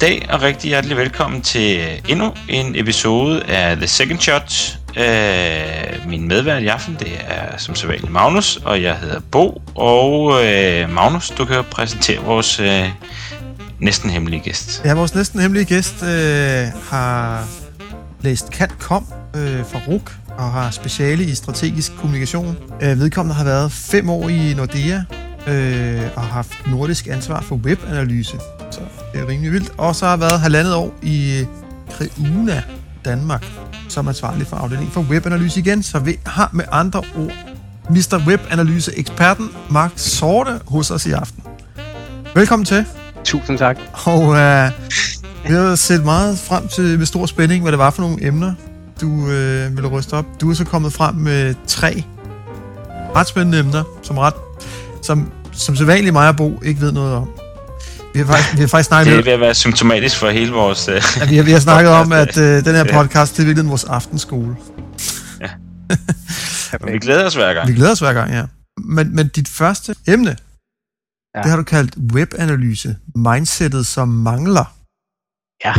Goddag og rigtig hjertelig velkommen til endnu en episode af The Second Shot. Min medvært i aften, det er som sædvanligt Magnus, og jeg hedder Bo. Og Magnus, du kan præsentere vores næsten hemmelige gæst. Ja, vores næsten hemmelige gæst har læst Cat.com fra RUG og har speciale i strategisk kommunikation. Vedkommende har været 5 år i Nordea og har haft nordisk ansvar for webanalyse. Så det er rimelig vildt. Og så har været 1,5 år i Creuna, Danmark, som er ansvarlig for afdelingen for webanalyse igen. Så vi har med andre ord Mr. Webanalyse-eksperten Marc Sårde hos os i aften. Velkommen til. Tusind tak. Og vi har set meget frem til med stor spænding, hvad det var for nogle emner, du ville ryste op. Du er så kommet frem med 3 ret spændende emner, som sædvanligt mig og Bo ikke ved noget om. Vi har faktisk snakket det er ved at være symptomatisk for hele vores... vi har snakket om, at den her podcast, det er virkelig vores aftenskole. Ja. Vi glæder os hver gang. Vi glæder os hver gang, ja. Men dit første emne, det har du kaldt webanalyse. Mindsetet, som mangler. Ja.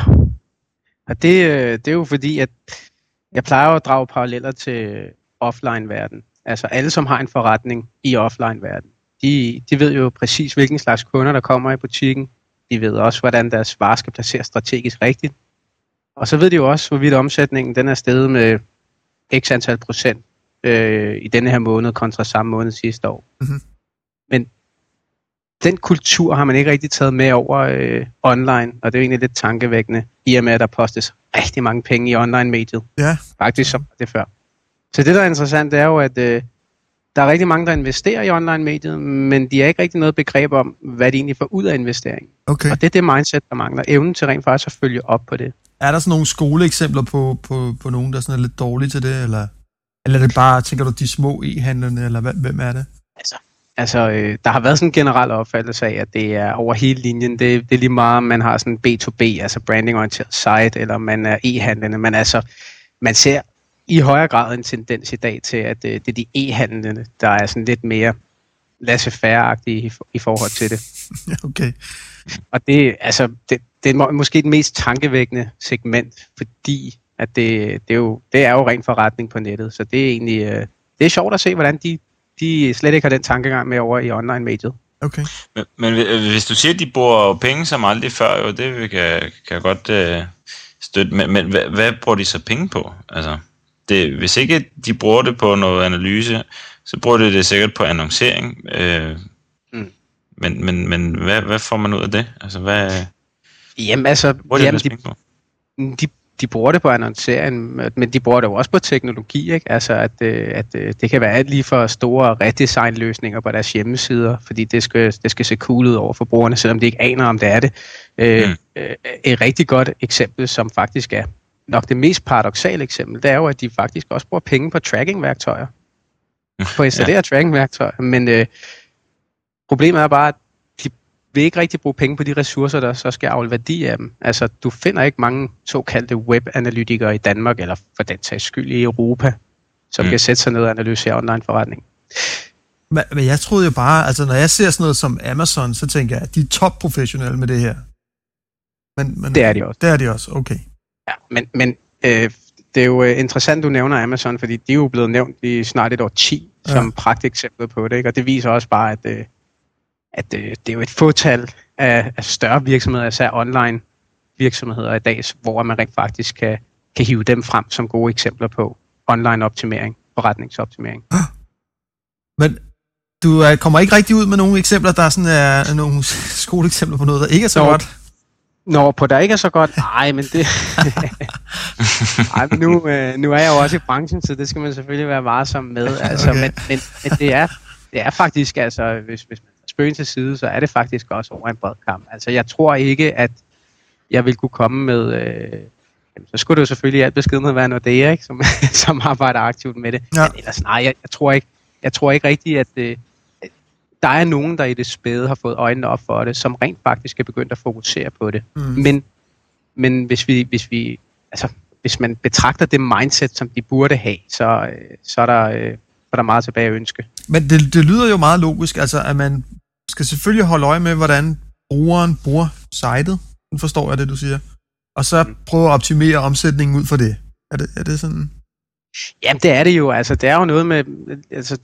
Og det er jo fordi, at jeg plejer at drage paralleller til offline-verden. Altså alle, som har en forretning i offline-verden. De ved jo præcis, hvilken slags kunder, der kommer i butikken. De ved også, hvordan deres varer skal placeres strategisk rigtigt. Og så ved de jo også, hvorvidt omsætningen den er steget med x antal procent i denne her måned kontra samme måned sidste år. Mm-hmm. Men den kultur har man ikke rigtig taget med over online, og det er jo egentlig lidt tankevækkende, i og med, at der postes rigtig mange penge i online-mediet. Yeah. Faktisk som det før. Så det, der er interessant, det er jo, at... Der er rigtig mange, der investerer i online-mediet, men de har ikke rigtig noget begreb om, hvad de egentlig får ud af investeringen. Okay. Og det er det mindset, der mangler. Evnen til rent faktisk at følge op på det. Er der sådan nogle skoleeksempler på nogen, der sådan er lidt dårlige til det? Eller er det bare, tænker du, de små e-handlerne, eller hvem er det? Altså, der har været sådan en generel opfattelse af, at det er over hele linjen. Det er lige meget, man har sådan en B2B, altså branding-orienteret site, eller man er e-handlerne. Men altså, man ser... i højere grad en tendens i dag til, at det er de e-handlende, der er sådan lidt mere laissez-faire-agtige i forhold til det. Okay. Og det er måske det mest tankevækkende segment, fordi at det er jo ren forretning på nettet, så det er egentlig det er sjovt at se, hvordan de slet ikke har den tankegang med over i online-mediet. Okay. Men hvis du siger, at de bruger penge som aldrig før, jo, det kan jeg godt støtte, men hvad bruger de så penge på? Altså... Det, hvis ikke de bruger det på noget analyse, så bruger de det sikkert på annoncering. Men hvad får man ud af det? Altså, hvad bruger de det på? De bruger det på annoncering, men de bruger det jo også på teknologi, ikke? Altså, at det kan være alt lige for store redesignløsninger på deres hjemmesider, fordi det skal se cool ud over for brugerne, selvom de ikke aner, om det er det. Et rigtig godt eksempel, som faktisk er nok det mest paradoksale eksempel, det er jo, at de faktisk også bruger penge på tracking-værktøjer. På at installere tracking-værktøjer. Men problemet er bare, at de vil ikke rigtig bruge penge på de ressourcer, der så skal afle værdi af dem. Altså, du finder ikke mange såkaldte webanalytikere i Danmark, eller for den sags skyld i Europa, som kan sætte sig ned og analysere online-forretning. Men jeg troede jo bare, altså når jeg ser sådan noget som Amazon, så tænker jeg, at de er topprofessionelle med det her. Men det er de også. Det er de også, okay. Ja, men det er jo interessant, du nævner Amazon, fordi de er jo blevet nævnt i snart et årti som pragteksemplet på det, ikke? Og det viser også bare, at det er jo et fåtal af større virksomheder, især online virksomheder i dag, hvor man rent faktisk kan hive dem frem som gode eksempler på online-optimering, forretningsoptimering. Men du kommer ikke rigtig ud med nogle eksempler, der sådan er nogle skoleeksempler på noget, der ikke er så godt? Nå, på der ikke er så godt. Nej, men det... Ej, men nu er jeg jo også i branchen, så det skal man selvfølgelig være varsom med. Altså, okay. Men det er faktisk, altså, hvis man spøger til side, så er det faktisk også over en bred kamp. Altså, jeg tror ikke, at jeg vil kunne komme med... så skulle det jo selvfølgelig i alt beskedenhed være Nordea, ikke? Som arbejder aktivt med det. Ja. Men ellers nej, jeg tror ikke rigtigt, at... der er nogen, der i det spæde har fået øjnene op for det, som rent faktisk er begyndt at fokusere på det. Mm. Men hvis man betragter det mindset, som de burde have, så er der meget tilbage at ønske. Men det lyder jo meget logisk, altså at man skal selvfølgelig holde øje med, hvordan brugeren bruger sitet, forstår jeg det, du siger. Og så prøve at optimere omsætningen ud for det. Er det sådan? Jamen, det er det jo. Altså, det er jo noget med... Altså,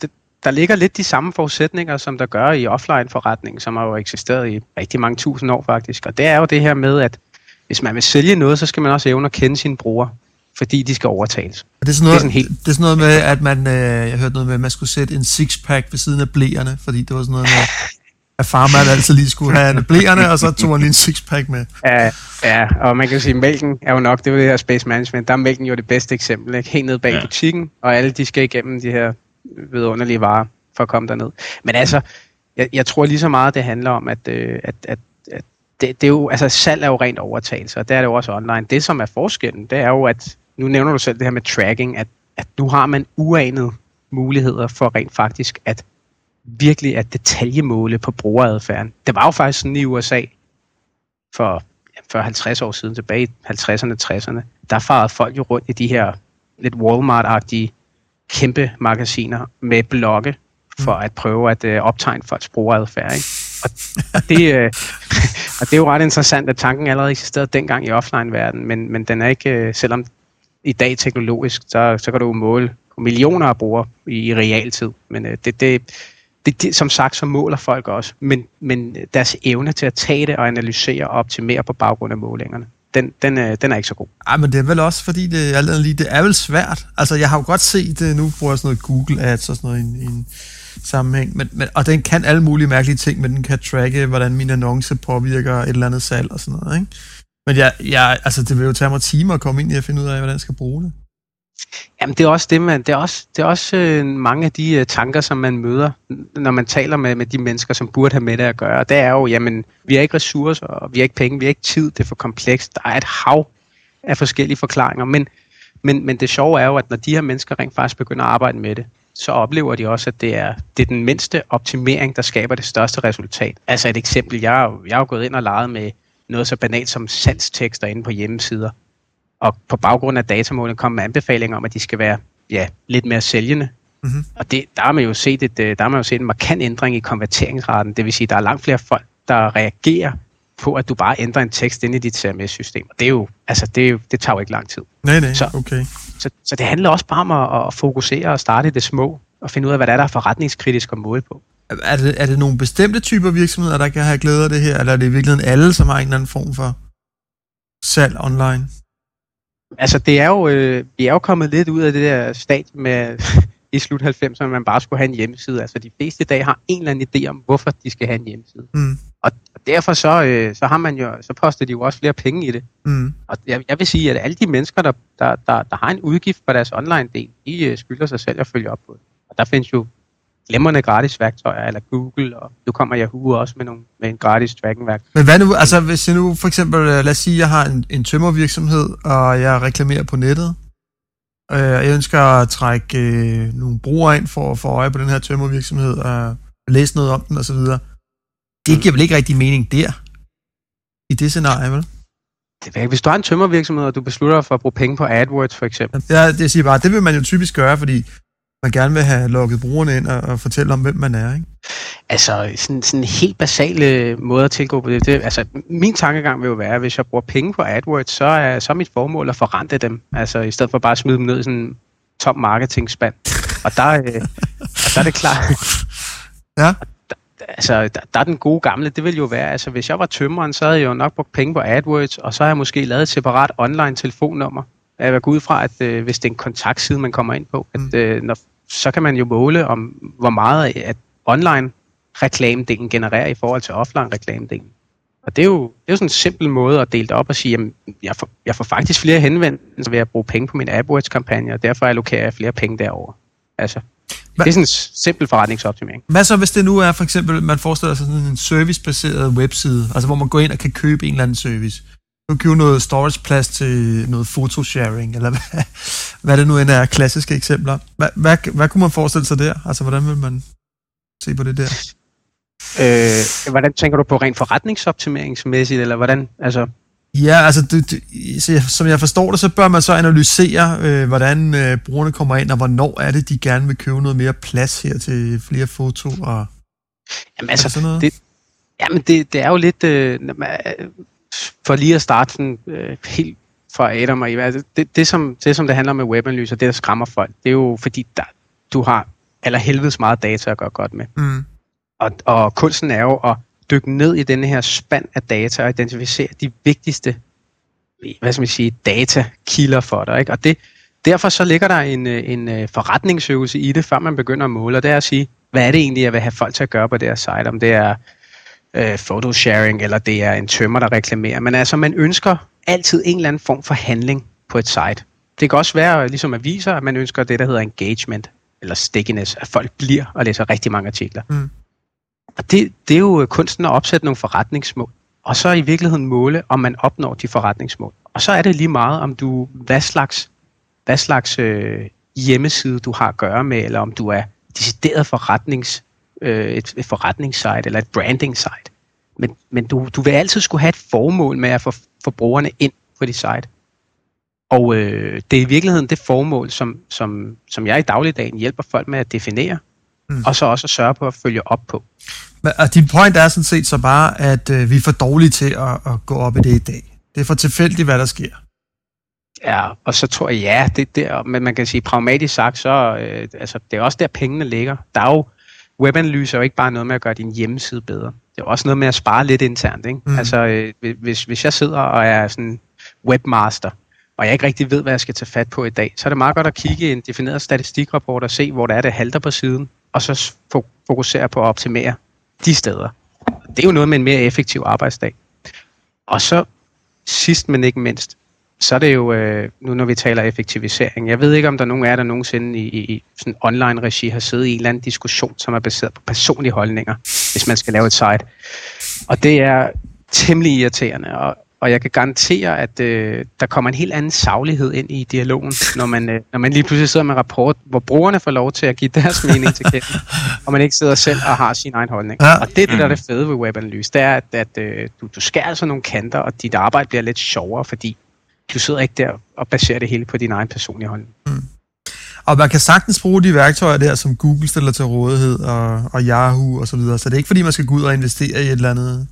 der ligger lidt de samme forudsætninger, som der gør i offline-forretningen, som har jo eksisteret i rigtig mange tusind år faktisk. Og det er jo det her med, at hvis man vil sælge noget, så skal man også evne at kende sine brugere, fordi de skal overtales. Og det er sådan noget, det er sådan noget med, at man... jeg hørte noget med, at man skulle sætte en six-pack ved siden af bleerne, fordi det var sådan noget med... at farmand altid lige skulle have blæerne, og så tog han lige en sixpack med. Ja, og man kan sige, at mælken er jo nok, det er jo det her space management, der er mælken jo det bedste eksempel, ikke? Helt ned bag butikken, og alle de skal igennem de her vidunderlige varer, for at komme derned. Men altså, jeg tror lige så meget, det handler om, at det er jo, altså salg er jo rent overtagelse, og der er det jo også online. Det, som er forskellen, det er jo, at nu nævner du selv det her med tracking, at nu har man uanede muligheder for rent faktisk at virkelig at detaljemåle på brugeradfærden. Det var jo faktisk sådan i USA for 50 år siden, tilbage i 50'erne, 60'erne, der farede folk jo rundt i de her lidt Walmart-agtige kæmpe magasiner med blogge for at prøve at optegne folks brugeradfærd. Ikke? Og det er jo ret interessant, at tanken allerede eksisterede dengang i offline-verdenen, men den er ikke, selvom i dag teknologisk, så kan du jo måle millioner af brugere i realtid, men det, som sagt, så måler folk også, men deres evne til at tage det og analysere og optimere på baggrund af målingerne, den er ikke så god. Ej, men det er vel også, fordi det er vel svært. Altså, jeg har jo godt set, nu bruger jeg sådan noget Google Ads og sådan noget i en sammenhæng, og den kan alle mulige mærkelige ting, men den kan tracke, hvordan min annonce påvirker et eller andet salg og sådan noget, ikke? Men altså, det vil jo tage mig timer at komme ind i at finde ud af, hvordan jeg skal bruge det. Jamen, det er også det, det er også mange af de tanker, som man møder, når man taler med de mennesker, som burde have med det at gøre. Og det er jo, jamen, vi har ikke ressourcer, og vi har ikke penge, vi har ikke tid, det er for komplekst. Der er et hav af forskellige forklaringer, men det sjove er jo, at når de her mennesker rent faktisk begynder at arbejde med det, så oplever de også, at det er den mindste optimering, der skaber det største resultat. Altså et eksempel, jeg har gået ind og leget med noget så banalt som salgstekster inde på hjemmesider. Og på baggrund af datamålene kom med anbefalinger om, at de skal være lidt mere sælgende. Mm-hmm. Og der har man jo set en markant ændring i konverteringsraten. Det vil sige, at der er langt flere folk, der reagerer på, at du bare ændrer en tekst ind i dit CMS-system. Og det tager jo ikke lang tid. Nej, okay. Så det handler også bare om at fokusere og starte i det små, og finde ud af, hvad der er forretningskritisk at måle på. Er det nogle bestemte typer virksomheder, der kan have glæde af det her, eller er det i virkeligheden alle, som har en eller anden form for salg online? Altså, det er jo, vi er jo kommet lidt ud af det der stadie med i slut 90'erne, man bare skulle have en hjemmeside. Altså, de fleste i dag har en eller anden idé om, hvorfor de skal have en hjemmeside. Mm. Og derfor så har man jo, så poster de jo også flere penge i det. Mm. Og jeg vil sige, at alle de mennesker, der har en udgift på deres online-del, de skylder sig selv at følge op på det. Og der findes jo glemrende gratis værktøjer, eller Google, og nu kommer Yahoo også med en gratis tracking-værktøj. Men hvad nu, altså hvis jeg nu for eksempel, lad os sige, jeg har en tømmervirksomhed, og jeg reklamerer på nettet, og jeg ønsker at trække nogle brugere ind for at få øje på den her tømmervirksomhed, og læse noget om den, og så videre. Det giver vel ikke rigtig mening der, i det scenarie, vel? Hvis du har en tømmervirksomhed, og du beslutter for at bruge penge på AdWords, for eksempel. Ja, det siger bare, det vil man jo typisk gøre, fordi man gerne vil have lukket brugerne ind og fortælle om, hvem man er, ikke? Altså, sådan helt basale måder at tilgå på det. Altså, min tankegang vil jo være, at hvis jeg bruger penge på AdWords, så er mit formål at forrente dem. Altså, i stedet for bare at smide dem ned i sådan en tom marketingspand. Og der er det klart. Ja. Der er den gode gamle, det vil jo være, altså hvis jeg var tømreren, så havde jeg jo nok brugt penge på AdWords, og så har jeg måske lavet et separat online telefonnummer. Jeg vil gå ud fra, at hvis det er en kontaktside, man kommer ind på, at så kan man jo måle om, hvor meget at online-reklamedelen genererer i forhold til offline-reklamedelen. Og det er jo sådan en simpel måde at dele det op og sige, jamen, jeg får faktisk flere henvendelser ved at bruge penge på min AdWords-kampagne, og derfor allokerer jeg flere penge derover. Altså, det er sådan en simpel forretningsoptimering. Hvad så, hvis det nu er for eksempel, man forestiller sig sådan en servicebaseret webside, altså hvor man går ind og kan købe en eller anden service? Du køber noget storageplads til noget photosharing, eller hvad det nu end er, klassiske eksempler. Hvad kunne man forestille sig der? Altså, hvordan vil man se på det der? Hvordan tænker du på rent forretningsoptimeringsmæssigt, eller hvordan? Altså... Ja, altså, som jeg forstår det, så bør man så analysere, hvordan brugerne kommer ind, og hvornår er det, de gerne vil købe noget mere plads her til flere foto og... Jamen altså, det er jo lidt... for lige at starte den helt fra Adam og Eva, altså det som det handler om med webanalyser, det der skræmmer folk, det er jo fordi, du har allerhelvedes meget data at gøre godt med. Mm. Og kunsten er jo at dykke ned i denne her spand af data og identificere de vigtigste, hvad skal man sige, datakilder for dig, ikke? Og derfor så ligger der en forretningsøvelse i det, før man begynder at måle, og det er at sige, hvad er det egentlig, jeg vil have folk til at gøre på det her site, om det er photosharing, eller det er en tømmer, der reklamerer. Men altså, man ønsker altid en eller anden form for handling på et site. Det kan også være, ligesom aviser, at man ønsker det, der hedder engagement, eller stickiness, at folk bliver og læser rigtig mange artikler. Mm. Og det er jo kunsten at opsætte nogle forretningsmål, og så i virkeligheden måle, om man opnår de forretningsmål. Og så er det lige meget, om du hvad slags hjemmeside du har at gøre med, eller om du er decideret et forretningssite eller et brandingsite. Men du vil altid skulle have et formål med at få brugerne ind på dit site. Og det er i virkeligheden det formål, som jeg i dagligdagen hjælper folk med at definere, og så også at sørge på at følge op på. Og din point er sådan set så bare, at vi er for dårlige til at gå op i det i dag. Det er for tilfældigt, hvad der sker. Ja, og så tror jeg, ja, det der, men man kan sige pragmatisk sagt, så altså, det er også der, pengene ligger. Der er jo webanalyse er jo ikke bare noget med at gøre din hjemmeside bedre. Det er også noget med at spare lidt internt, ikke? Mm. Altså, hvis jeg sidder og er sådan webmaster, og jeg ikke rigtig ved, hvad jeg skal tage fat på i dag, så er det meget godt at kigge i en defineret statistikrapport og se, hvor det halter på siden, og så fokusere på at optimere de steder. Det er jo noget med en mere effektiv arbejdsdag. Og så sidst, men ikke mindst, så er det jo, nu når vi taler effektivisering, jeg ved ikke, om der er nogen af jer, der nogensinde i sådan online-regi har siddet i en eller anden diskussion, som er baseret på personlige holdninger, hvis man skal lave et site. Og det er temmelig irriterende, og jeg kan garantere, at der kommer en helt anden saglighed ind i dialogen, når man lige pludselig sidder med en rapport, hvor brugerne får lov til at give deres mening til kende, og man ikke sidder selv og har sin egen holdning. Ja. Og det er det, der er det fede ved webanalyse, det er, at du skærer altså nogle kanter, og dit arbejde bliver lidt sjovere, fordi du sidder ikke der og baserer det hele på din egen personlige holdning. Mm. Og man kan sagtens bruge de værktøjer der, som Google stiller til rådighed, og Yahoo og så videre. Så det er ikke fordi, man skal gå ud og investere i et eller andet.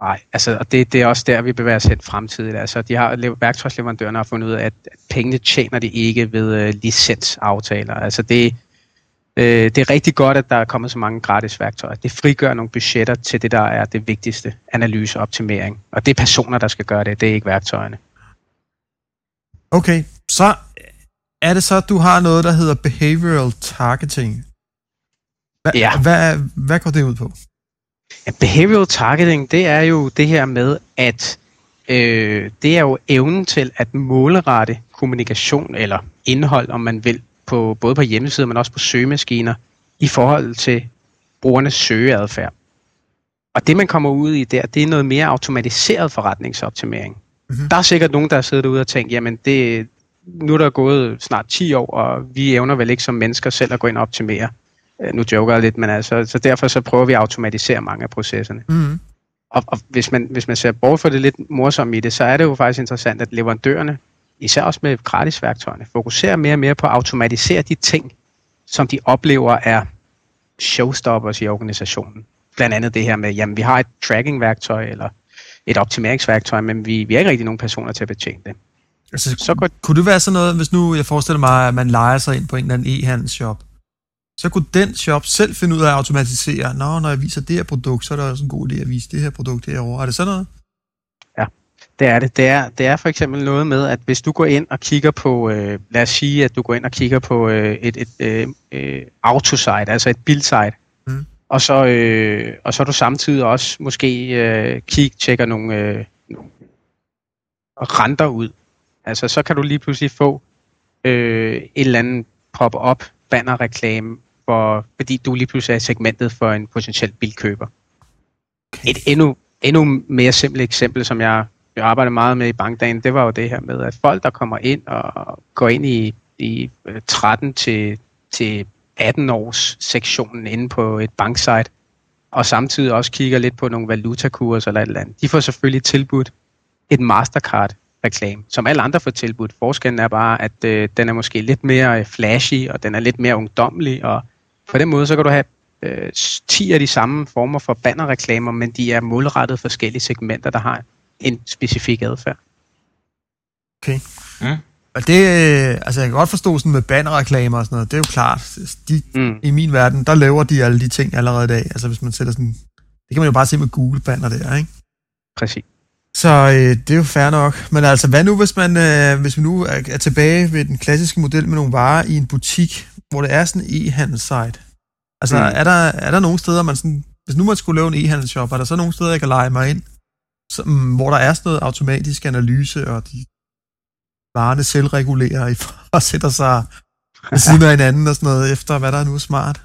Nej, altså, og det er også der, vi bevæger os hen fremtidigt. Altså, værktøjsleverandørerne har fundet ud af, at pengene tjener de ikke ved licensaftaler. Altså, det er rigtig godt, at der er kommet så mange gratis værktøjer. Det frigør nogle budgetter til det, der er det vigtigste, analyse og optimering. Og det er personer, der skal gøre det, det er ikke værktøjerne. Okay, så er det så, at du har noget, der hedder behavioral targeting. Hvad går det ud på? Ja, behavioral targeting, det er jo det her med, at det er jo evnen til at målrette kommunikation eller indhold, om man vil, både på hjemmesider, men også på søgemaskiner, i forhold til brugernes søgeadfærd. Og det, man kommer ud i der, det er noget mere automatiseret forretningsoptimering. Mm-hmm. Der er sikkert nogen, der har siddet derude og tænkt, jamen nu er der gået snart 10 år, og vi evner vel ikke som mennesker selv at gå ind og optimere. Nu joker jeg lidt, men altså, så derfor så prøver vi at automatisere mange af processerne. Mm-hmm. Og hvis man ser bort for det lidt morsomme i det, så er det jo faktisk interessant, at leverandørerne, især også med gratisværktøjerne, fokuserer mere og mere på at automatisere de ting, som de oplever er showstoppers i organisationen. Blandt andet det her med, jamen vi har et tracking-værktøj eller et optimeringsværktøj, men vi har ikke rigtig nogen personer til at betjene det. Altså, kunne det være sådan noget, hvis nu jeg forestiller mig, at man leger sig ind på en eller anden e-handelsshop, så kunne den shop selv finde ud af at automatisere, når jeg viser det her produkt, så er der også en god idé at vise det her produkt herovre. Er det sådan noget? Det er det. Det er for eksempel noget med, at hvis du går ind og kigger på, lad os sige, at du går ind og kigger på et autosite, altså et bilsite, og så du samtidig også måske tjekker nogle renter ud. Altså så kan du lige pludselig få et eller andet pop-up bannerreklame, fordi du lige pludselig er i segmentet for en potentiel bilkøber. Okay. Et endnu mere simpelt eksempel, som jeg arbejder meget med i bankdagen, det var jo det her med, at folk, der kommer ind og går ind i 13-18 års sektionen inde på et banksite, og samtidig også kigger lidt på nogle valutakurser eller et eller andet, de får selvfølgelig tilbudt et Mastercard-reklame, som alle andre får tilbudt. Forskellen er bare, at den er måske lidt mere flashy, og den er lidt mere ungdommelig, og på den måde, så kan du have 10 af de samme former for bannerreklamer, men de er målrettet forskellige segmenter, der har en specifik adfærd. Okay. Mm. Og det, altså jeg kan godt forstå sådan med bannerreklamer og sådan noget, det er jo klart. De, i min verden, der laver de alle de ting allerede i dag. Altså hvis man sætter sådan, det kan man jo bare se med Google-banner der, ikke? Præcis. Så det er jo fair nok. Men altså hvad nu, hvis man hvis vi nu er tilbage ved den klassiske model med nogle varer i en butik, hvor det er sådan en e-handelssite? Altså er der nogle steder, man sådan, hvis nu man skulle lave en e-handelsshop, er der så nogle steder, jeg kan lege mig ind, som, hvor der er sådan noget automatisk analyse, og de varerne selvregulerer og sætter sig ved siden af hinanden og sådan noget, efter hvad der er nu smart?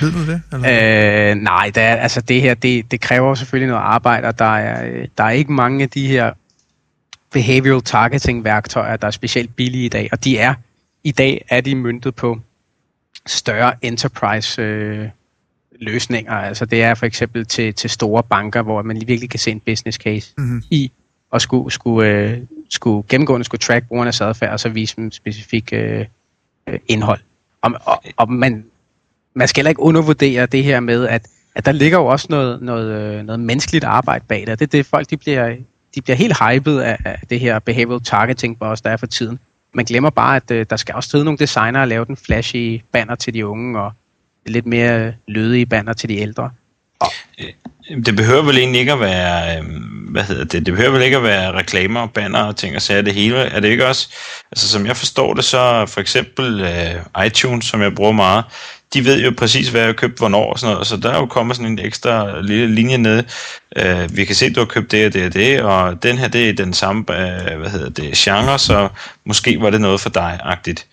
Ved du det? Eller? Nej, der er, altså det her, det kræver selvfølgelig noget arbejde, og der er ikke mange af de her behavioral targeting værktøjer, der er specielt billige i dag, og de er, i dag er de møntet på større enterprise løsninger, altså det er for eksempel til store banker, hvor man virkelig kan se en business case i, og skulle gennemgående skulle track brugernes adfærd, og så vise dem specifik indhold. Og man skal heller ikke undervurdere det her med, at der ligger jo også noget menneskeligt arbejde bag det, og det er det, folk de bliver helt hyped af det her behavioral targeting, også der er for tiden. Man glemmer bare, at der skal også sidde nogle designere og lave den flashy banner til de unge, og lidt mere lødige banner til de ældre. Det behøver vel egentlig ikke at være, det behøver vel ikke at være reklamer, banner og ting og sager, det hele. Er det ikke også, altså som jeg forstår det, så for eksempel iTunes, som jeg bruger meget, de ved jo præcis, hvad jeg har købt, hvornår og sådan noget, så der er jo kommet sådan en ekstra lille linje nede. Vi kan se, at du har købt det og det og det, og den her, det er den samme, genre, så måske var det noget for dig-agtigt.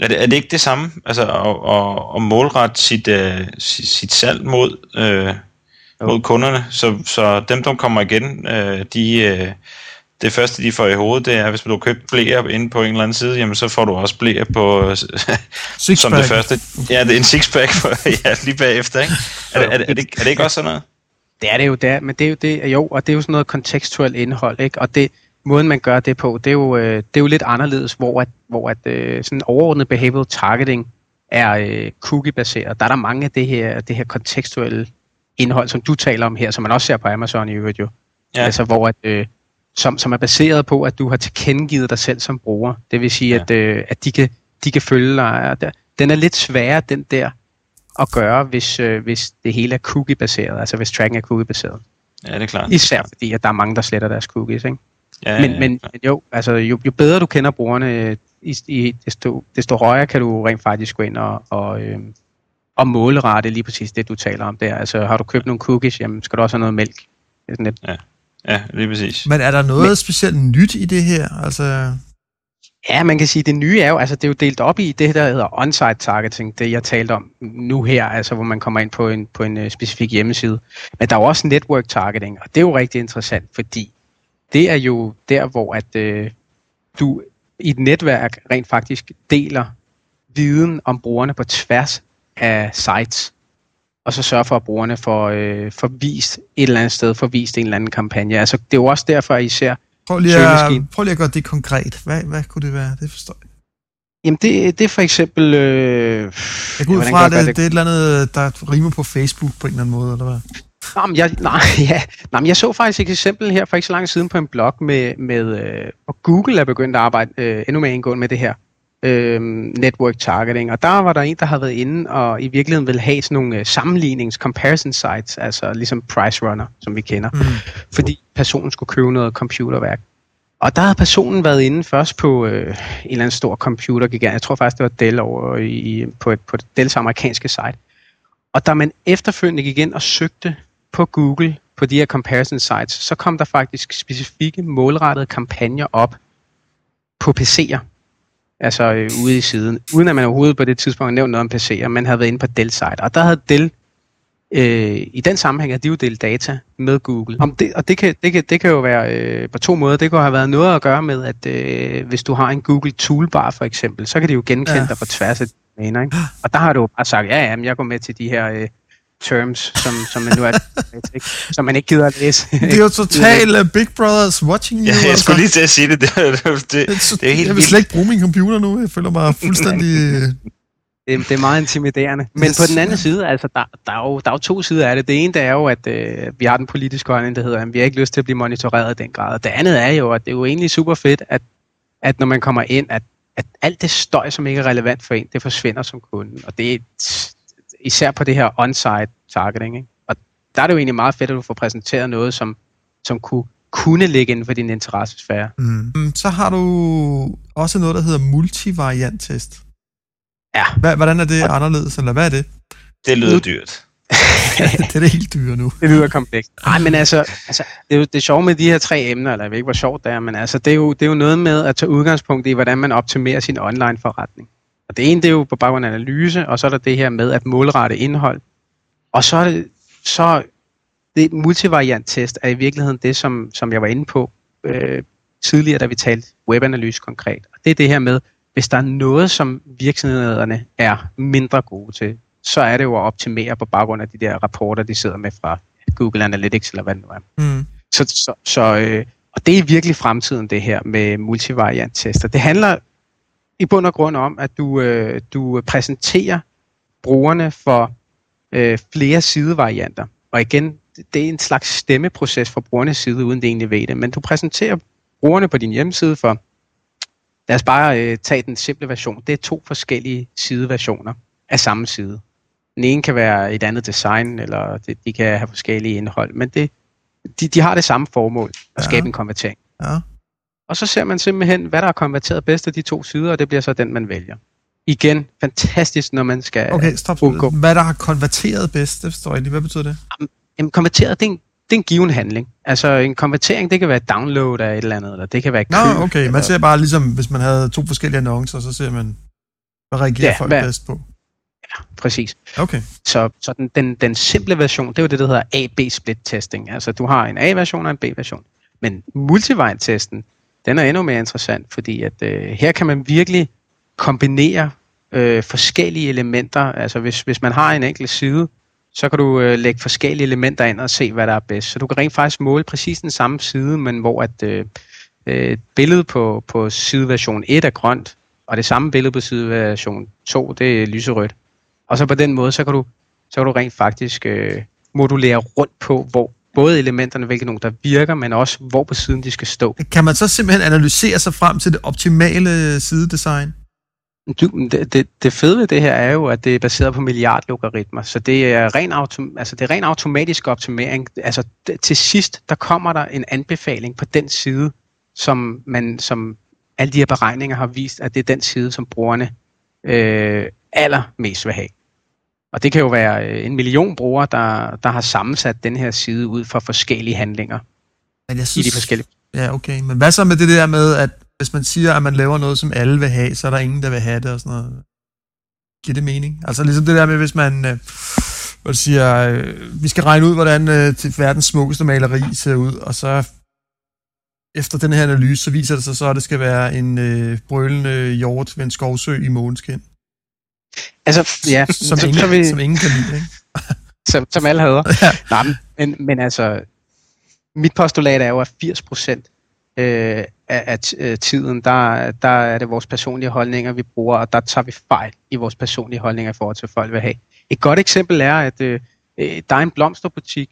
Er det ikke det samme, altså at målrette sit salg mod kunderne, så dem, der kommer igen, det første, de får i hovedet, det er, hvis du har købt blæer inde på en eller anden side, jamen så får du også blæer på som det første. Ja, det er en sixpack lige bagefter, ikke? Er det ikke også sådan noget? Det er det jo der, men det er jo det, jo, og det er jo sådan noget kontekstuelt indhold, ikke? Og det måden man gør det på, det er jo lidt anderledes, hvor sådan overordnet behavioral targeting er cookie-baseret. Der er mange af det her kontekstuelle indhold, som du taler om her, som man også ser på Amazon i øvrigt jo. Ja. Altså hvor at som er baseret på, at du har tilkendegivet dig selv som bruger. Det vil sige, at de kan følge dig. Den er lidt sværere, den der, at gøre, hvis det hele er cookie-baseret. Altså hvis tracking er cookie-baseret. Ja, det er klart. Især fordi, at der er mange, der sletter deres cookies, ikke? Ja, men jo, altså jo bedre du kender brugerne, desto højere kan du rent faktisk gå ind og målrette lige præcis det, du taler om der. Altså har du købt nogle cookies, jamen skal du også have noget mælk? Sådan lidt. Ja, lige præcis. Men er der noget specielt nyt i det her? Altså... Ja, man kan sige, det nye er jo, altså det er jo delt op i det, der hedder on-site targeting, det jeg talte om nu her, altså hvor man kommer ind på en specifik hjemmeside. Men der er jo også network targeting, og det er jo rigtig interessant, fordi det er jo der, hvor at du i et netværk rent faktisk deler viden om brugerne på tværs af sites, og så sørger for, at brugerne får vist et eller andet sted, får vist en eller anden kampagne. Altså, det er jo også derfor, at I ser søgemaskinen. Prøv lige at gøre det konkret. Hvad kunne det være? Det forstår jeg. Jamen, det er for eksempel... jeg går ud fra, at det er et eller andet, der rimer på Facebook på en eller anden måde, eller hvad? Jeg så faktisk et eksempel her for ikke så lang siden på en blog med og Google er begyndt at arbejde endnu mere indgående med det her network targeting, og der var der en, der havde været inde og i virkeligheden ville have sådan nogle sammenlignings-comparison sites, altså ligesom Price Runner, som vi kender, fordi personen skulle købe noget computerværk. Og der havde personen været inde først på en eller anden stor computergigant, jeg tror faktisk det var Dell over på et Dells amerikanske site, og da man efterfølgende gik ind og søgte på Google på de her comparison sites, så kom der faktisk specifikke målrettede kampagner op på PC'er, altså ude i siden, uden at man overhovedet på det tidspunkt nævnte noget om PC'er, man havde været inde på Dell-site, og der havde Dell, i den sammenhæng havde de jo delt data med Google. Det kan jo være på to måder, det kan have været noget at gøre med, at hvis du har en Google Toolbar for eksempel, så kan de jo genkende dig på tværs af mener, ikke? Og der har du bare sagt, ja, jeg går med til de her terms, som man nu er, ikke? Som man ikke gider at læse. Det er jo totalt Big Brothers watching you. Ja, jeg skulle lige til at sige det. Det er helt jeg vil slet ikke bruge min computer nu. Jeg føler mig fuldstændig... Det er meget intimiderende. Men på den anden side, altså, der er jo to sider af det. Det ene det er jo, at vi har den politiske holdning, der hedder, at vi har ikke lyst til at blive monitoreret i den grad. Det andet er jo, at det er jo egentlig super fedt, at når man kommer ind, at alt det støj, som ikke er relevant for en, det forsvinder som kunde. Og det er især på det her on-site targeting. Ikke? Og der er det jo egentlig meget fedt, at du får præsenteret noget, som kunne ligge inden for din interessesfære. Mm. Så har du også noget, der hedder multivariant-test. Ja. Hvordan er det anderledes, eller hvad er det? Det lyder dyrt. Det er det helt dyre nu. Det lyder komplekst. Nej, men altså det er sjovt med de her tre emner, eller jeg ved ikke, hvor sjovt det er, men altså, det er jo noget med at tage udgangspunkt i, hvordan man optimerer sin online forretning. Og det ene, det er jo på baggrund af analyse, og så er der det her med at målrette indhold. Og så er det multivariant-test er i virkeligheden det, som jeg var inde på tidligere, da vi talte webanalyse konkret. Og det er det her med, hvis der er noget, som virksomhederne er mindre gode til, så er det jo at optimere på baggrund af de der rapporter, de sidder med fra Google Analytics, eller hvad det nu er. Mm. Så og det er virkelig fremtiden, det her med multivariant-tester. Det handler i bund og grund om, at du præsenterer brugerne for flere sidevarianter. Og igen, det er en slags stemmeproces fra brugernes side, uden det egentlig ved det. Men du præsenterer brugerne på din hjemmeside for, lad os bare tage den simple version. Det er to forskellige sideversioner af samme side. Den ene kan være et andet design, eller de kan have forskellige indhold, men de har det samme formål, at skabe en konvertering. Ja. Og så ser man simpelthen, hvad der er konverteret bedst af de to sider, og det bliver så den, man vælger. Igen, fantastisk, når man skal... Okay, stop. Hvad der har konverteret bedst, det forstår jeg lige. Hvad betyder det? Jamen, konverteret, det er en given handling. Altså en konvertering, det kan være et download af et eller andet, eller det kan være et køb. Nå, okay. Man ser bare ligesom, hvis man havde to forskellige annoncer, så ser man, hvad reagerer folk bedst på. Ja, præcis. Okay. Så den simple version, det er jo det, der hedder A-B-split-testing. Altså du har en A-version og en B-version. Men multivariant-testen, den er endnu mere interessant, fordi at her kan man virkelig kombinere forskellige elementer. Altså hvis man har en enkelt side, så kan du lægge forskellige elementer ind og se, hvad der er bedst. Så du kan rent faktisk måle præcis den samme side, men hvor at billedet på sideversion 1 er grønt, og det samme billede på sideversion 2, det er lyserødt. Og så på den måde, så kan du rent faktisk modulere rundt på, hvor både elementerne, hvilke nogle der virker, men også hvor på siden de skal stå. Kan man så simpelthen analysere sig frem til det optimale sidedesign? Det fede ved det her er jo, at det er baseret på milliardlogaritmer, så det er ren automatisk optimering. Altså til sidst, der kommer der en anbefaling på den side, som alle de her beregninger har vist, at det er den side, som brugerne allermest vil have. Og det kan jo være 1 million brugere, der har sammensat den her side ud fra forskellige handlinger. Men jeg synes, i de forskellige... Ja, okay. Men hvad så med det der med, at hvis man siger, at man laver noget, som alle vil have, så er der ingen, der vil have det og sådan noget. Giver det mening? Altså ligesom det der med, hvis man siger, vi skal regne ud, hvordan verdens smukkeste maleri ser ud, og så efter den her analyse, så viser det sig så, at det skal være en brølende hjort ved en skovsø i måneskin. Altså, ja. Som ingen kan lide, ikke? som alle hader. Ja. Nej, men altså, mit postulat er jo, at 80% af tiden, der er det vores personlige holdninger, vi bruger, og der tager vi fejl i vores personlige holdninger i forhold til, folk vil have. Et godt eksempel er, at der er en blomsterbutik,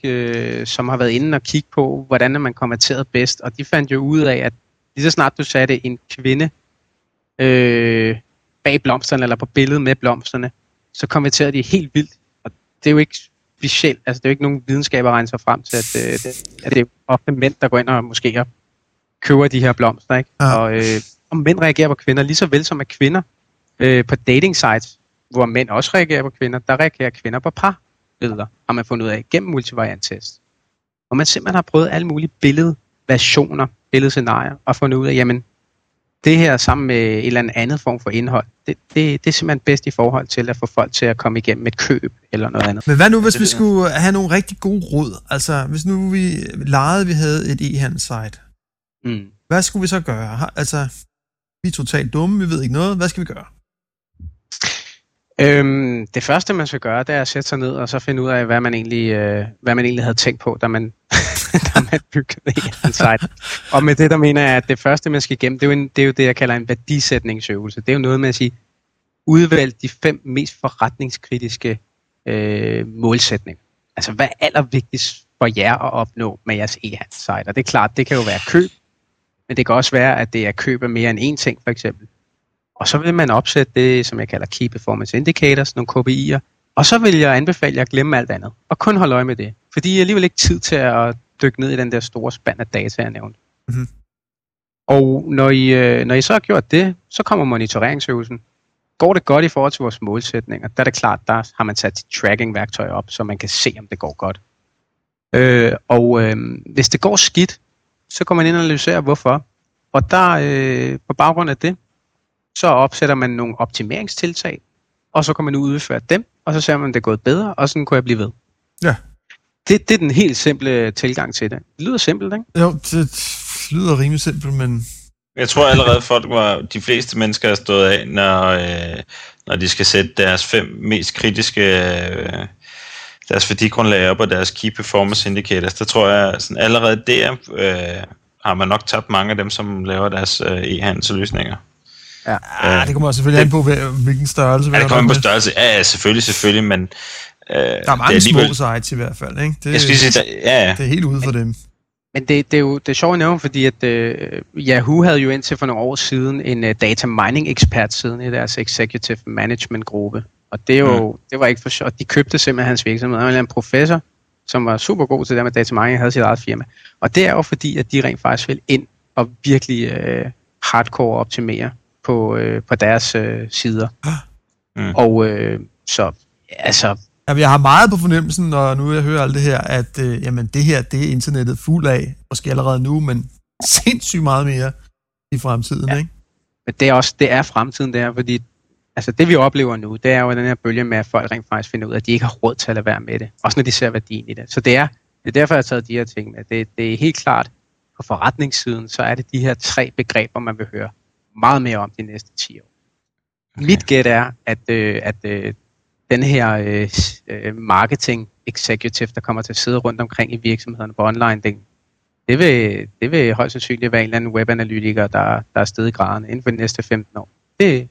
som har været inde og kigge på, hvordan man konverteret bedst, og de fandt jo ud af, at lige så snart du satte en kvinde bag blomsterne, eller på billedet med blomsterne, så konverterede de helt vildt, og det er jo ikke specielt, altså det er jo ikke nogen videnskaber regner sig frem til, at det er ofte mænd, der går ind og måske køber de her blomster, ikke? Ja. Og mænd reagerer på kvinder, lige så vel som at kvinder på dating sites, hvor mænd også reagerer på kvinder, der reagerer kvinder på par billeder, har man fundet ud af gennem multivariant-test. Og man simpelthen har prøvet alle mulige billedversioner, billedscenarier, og fundet ud af, jamen, det her sammen med et eller andet form for indhold, det er simpelthen bedst i forhold til at få folk til at komme igennem et køb eller noget andet. Men hvad nu, hvis vi skulle have nogle rigtig gode råd? Altså, hvis nu vi legede, vi havde et e-handelsite, hvad skulle vi så gøre? Altså, vi er totalt dumme, vi ved ikke noget. Hvad skal vi gøre? Det første, man skal gøre, det er at sætte sig ned og så finde ud af, hvad man egentlig, havde tænkt på, da man byggede en site. Og med det, der mener jeg, at det første, man skal igennem, det er jo det, jeg kalder en værdisætningsøvelse. Det er jo noget med at sige, udvalgt de 5 mest forretningskritiske målsætninger. Altså, hvad er allervigtigst for jer at opnå med jeres e-handelssite? Og det er klart, det kan jo være køb, men det kan også være, at det er køb af mere end én ting, for eksempel. Og så vil man opsætte det, som jeg kalder Key Performance Indicators, nogle KPI'er. Og så vil jeg anbefale jer at glemme alt andet, og kun holde øje med det. Fordi jeg alligevel ikke tid til at dykke ned i den der store spand af data, jeg nævnte. Mm-hmm. Og når I så har gjort det, så kommer monitoreringsøvelsen. Går det godt i forhold til vores målsætninger? Der er det klart, der har man sat sit tracking-værktøj op, så man kan se, om det går godt. Hvis det går skidt, så går man ind og analyserer, hvorfor. Og på baggrund af det, så opsætter man nogle optimeringstiltag, og så kan man udføre dem, og så ser man, om det er gået bedre, og sådan kunne jeg blive ved. Ja. Det er den helt simple tilgang til det. Det lyder simpelt, ikke? Jo, det lyder rimelig simpelt, men... Jeg tror allerede, at de fleste mennesker er stået af, når de skal sætte deres 5 mest kritiske... deres værdigrundlag op og deres Key Performance Indicators. Der tror jeg, sådan allerede der har man nok tabt mange af dem, som laver deres e-handelsløsninger. Ja, det kommer selvfølgelig an på, hvilken størrelse. Ja, det kommer an på størrelse. Ja, selvfølgelig, men... der er mange små sites i hvert fald, ikke? Det, jeg skal sige, det er helt ude for dem. Men det er jo det er sjovt at nævne, fordi at Yahoo havde jo indtil for nogle år siden en data mining ekspert siden i deres executive management gruppe. Og det var ikke for sjovt. De købte simpelthen hans virksomhed. Han var en professor, som var super god til det med data mining, havde sit eget firma. Og det er jo fordi, at de rent faktisk vil ind og virkelig hardcore optimere på deres sider. Mm. Jamen, jeg har meget på fornemmelsen, og nu jeg hører alt det her, at jamen, det her, det er internettet fuld af, måske allerede nu, men sindssygt meget mere i fremtiden, ikke? Men det er fremtiden, det er, fordi altså det vi oplever nu, det er jo den her bølge med, at folk rent faktisk finder ud af, at de ikke har råd til at lade være med det. Også når de ser værdien i det. Så det er derfor, jeg har taget de her ting med. Det er helt klart, på forretningssiden, så er det de her 3 begreber, man vil høre meget mere om de næste 10 år. Okay. Mit gæt er, at den her marketing executive, der kommer til at sidde rundt omkring i virksomhederne på online, det vil højst sandsynligt være en eller anden webanalytiker, der er steget i graderne inden for de næste 15 år. Det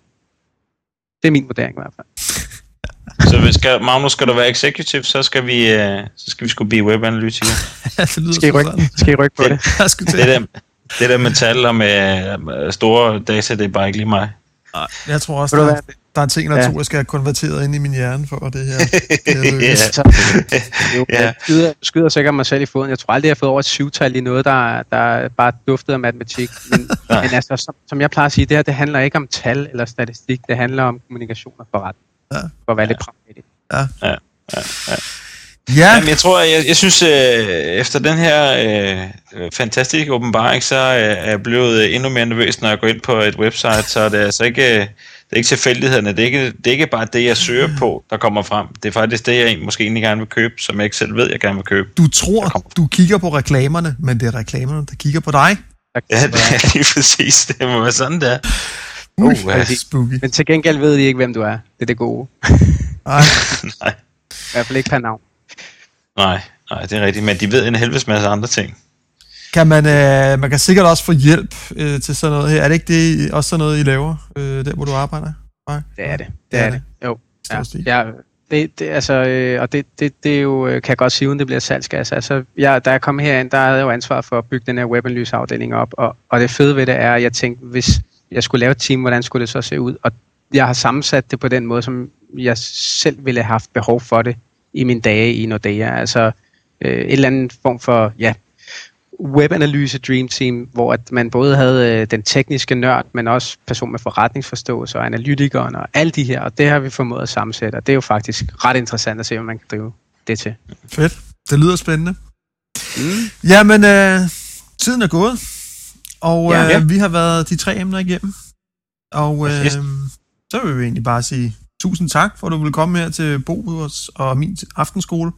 er min vurdering i hvert fald. Så hvis Magnus skal der være executive, så skal vi sgu blive webanalytiker. Skal I rykke på det? Det der med tal og med store data, det er bare ikke lige mig. Nej, jeg tror også, der er ting, der jeg skal have konverteret ind i min hjerne for det her. Jeg skyder sikkert mig selv i foden. Jeg tror aldrig, jeg har fået over et 7-tal i noget, der bare duftede af matematik. Men altså, som jeg plejer at sige, det her, det handler ikke om tal eller statistik. Det handler om kommunikation og forretning. Ja. For at være lidt pragmatisk. Ja. Jamen, jeg tror, jeg synes, efter den her fantastiske åbenbaring, så er jeg blevet endnu mere nervøs, når jeg går ind på et website, så det er altså ikke... Det er ikke tilfældighederne, det er ikke bare det, jeg søger på, der kommer frem. Det er faktisk det, jeg måske egentlig gerne vil købe, som jeg ikke selv ved, jeg gerne vil købe. Du tror, du kigger på reklamerne, men det er reklamerne, der kigger på dig. Ja, det er lige præcis. Det må være sådan, der. Men til gengæld ved de ikke, hvem du er. Det er det gode. Nej. I hvert fald ikke per navn. Nej, det er rigtigt. Men de ved en helvedes masse andre ting. Man kan sikkert også få hjælp til sådan noget her. Er det ikke det også sådan noget, I laver, der hvor du arbejder? Nej? Det er det. Jo. Ja. Det er jo, kan jeg godt sige, uden det bliver salgsgas. Altså, da jeg kom herind, der havde jeg jo ansvar for at bygge den her webanalyseafdeling op. Og det fede ved det er, at jeg tænkte, hvis jeg skulle lave et team, hvordan skulle det så se ud? Og jeg har sammensat det på den måde, som jeg selv ville have haft behov for det i mine dage i Nordea. Altså et eller andet form for, webanalyse Dream Team, hvor at man både havde den tekniske nørd, men også person med forretningsforståelse og analytikeren og alle de her, og det har vi formået at sammensætte, og det er jo faktisk ret interessant at se, hvad man kan drive det til. Fedt. Det lyder spændende. Mm. Jamen, tiden er gået, og vi har været de 3 emner igennem, og så vil vi egentlig bare sige tusind tak, for at du ville komme her til Bohus og min aftenskole.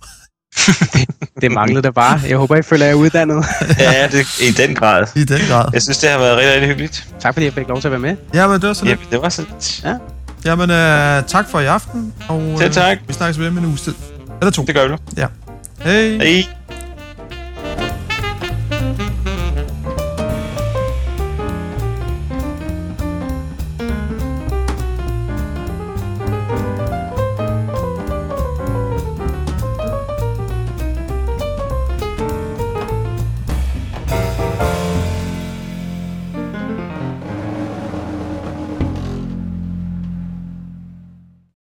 Det manglede der bare. Jeg håber, I føler jer uddannet. Ja, det i den grad. Jeg synes, det har været rigtig, rigtig hyggeligt. Tak fordi jeg fik lov til at være med. Jamen, det var så lidt. Ja, det var så lidt. Ja. Jamen, tak for i aften. Og, tak. Vi snakkes ved med en uges tid. Eller 2. Det gør vi. Ja. Hej.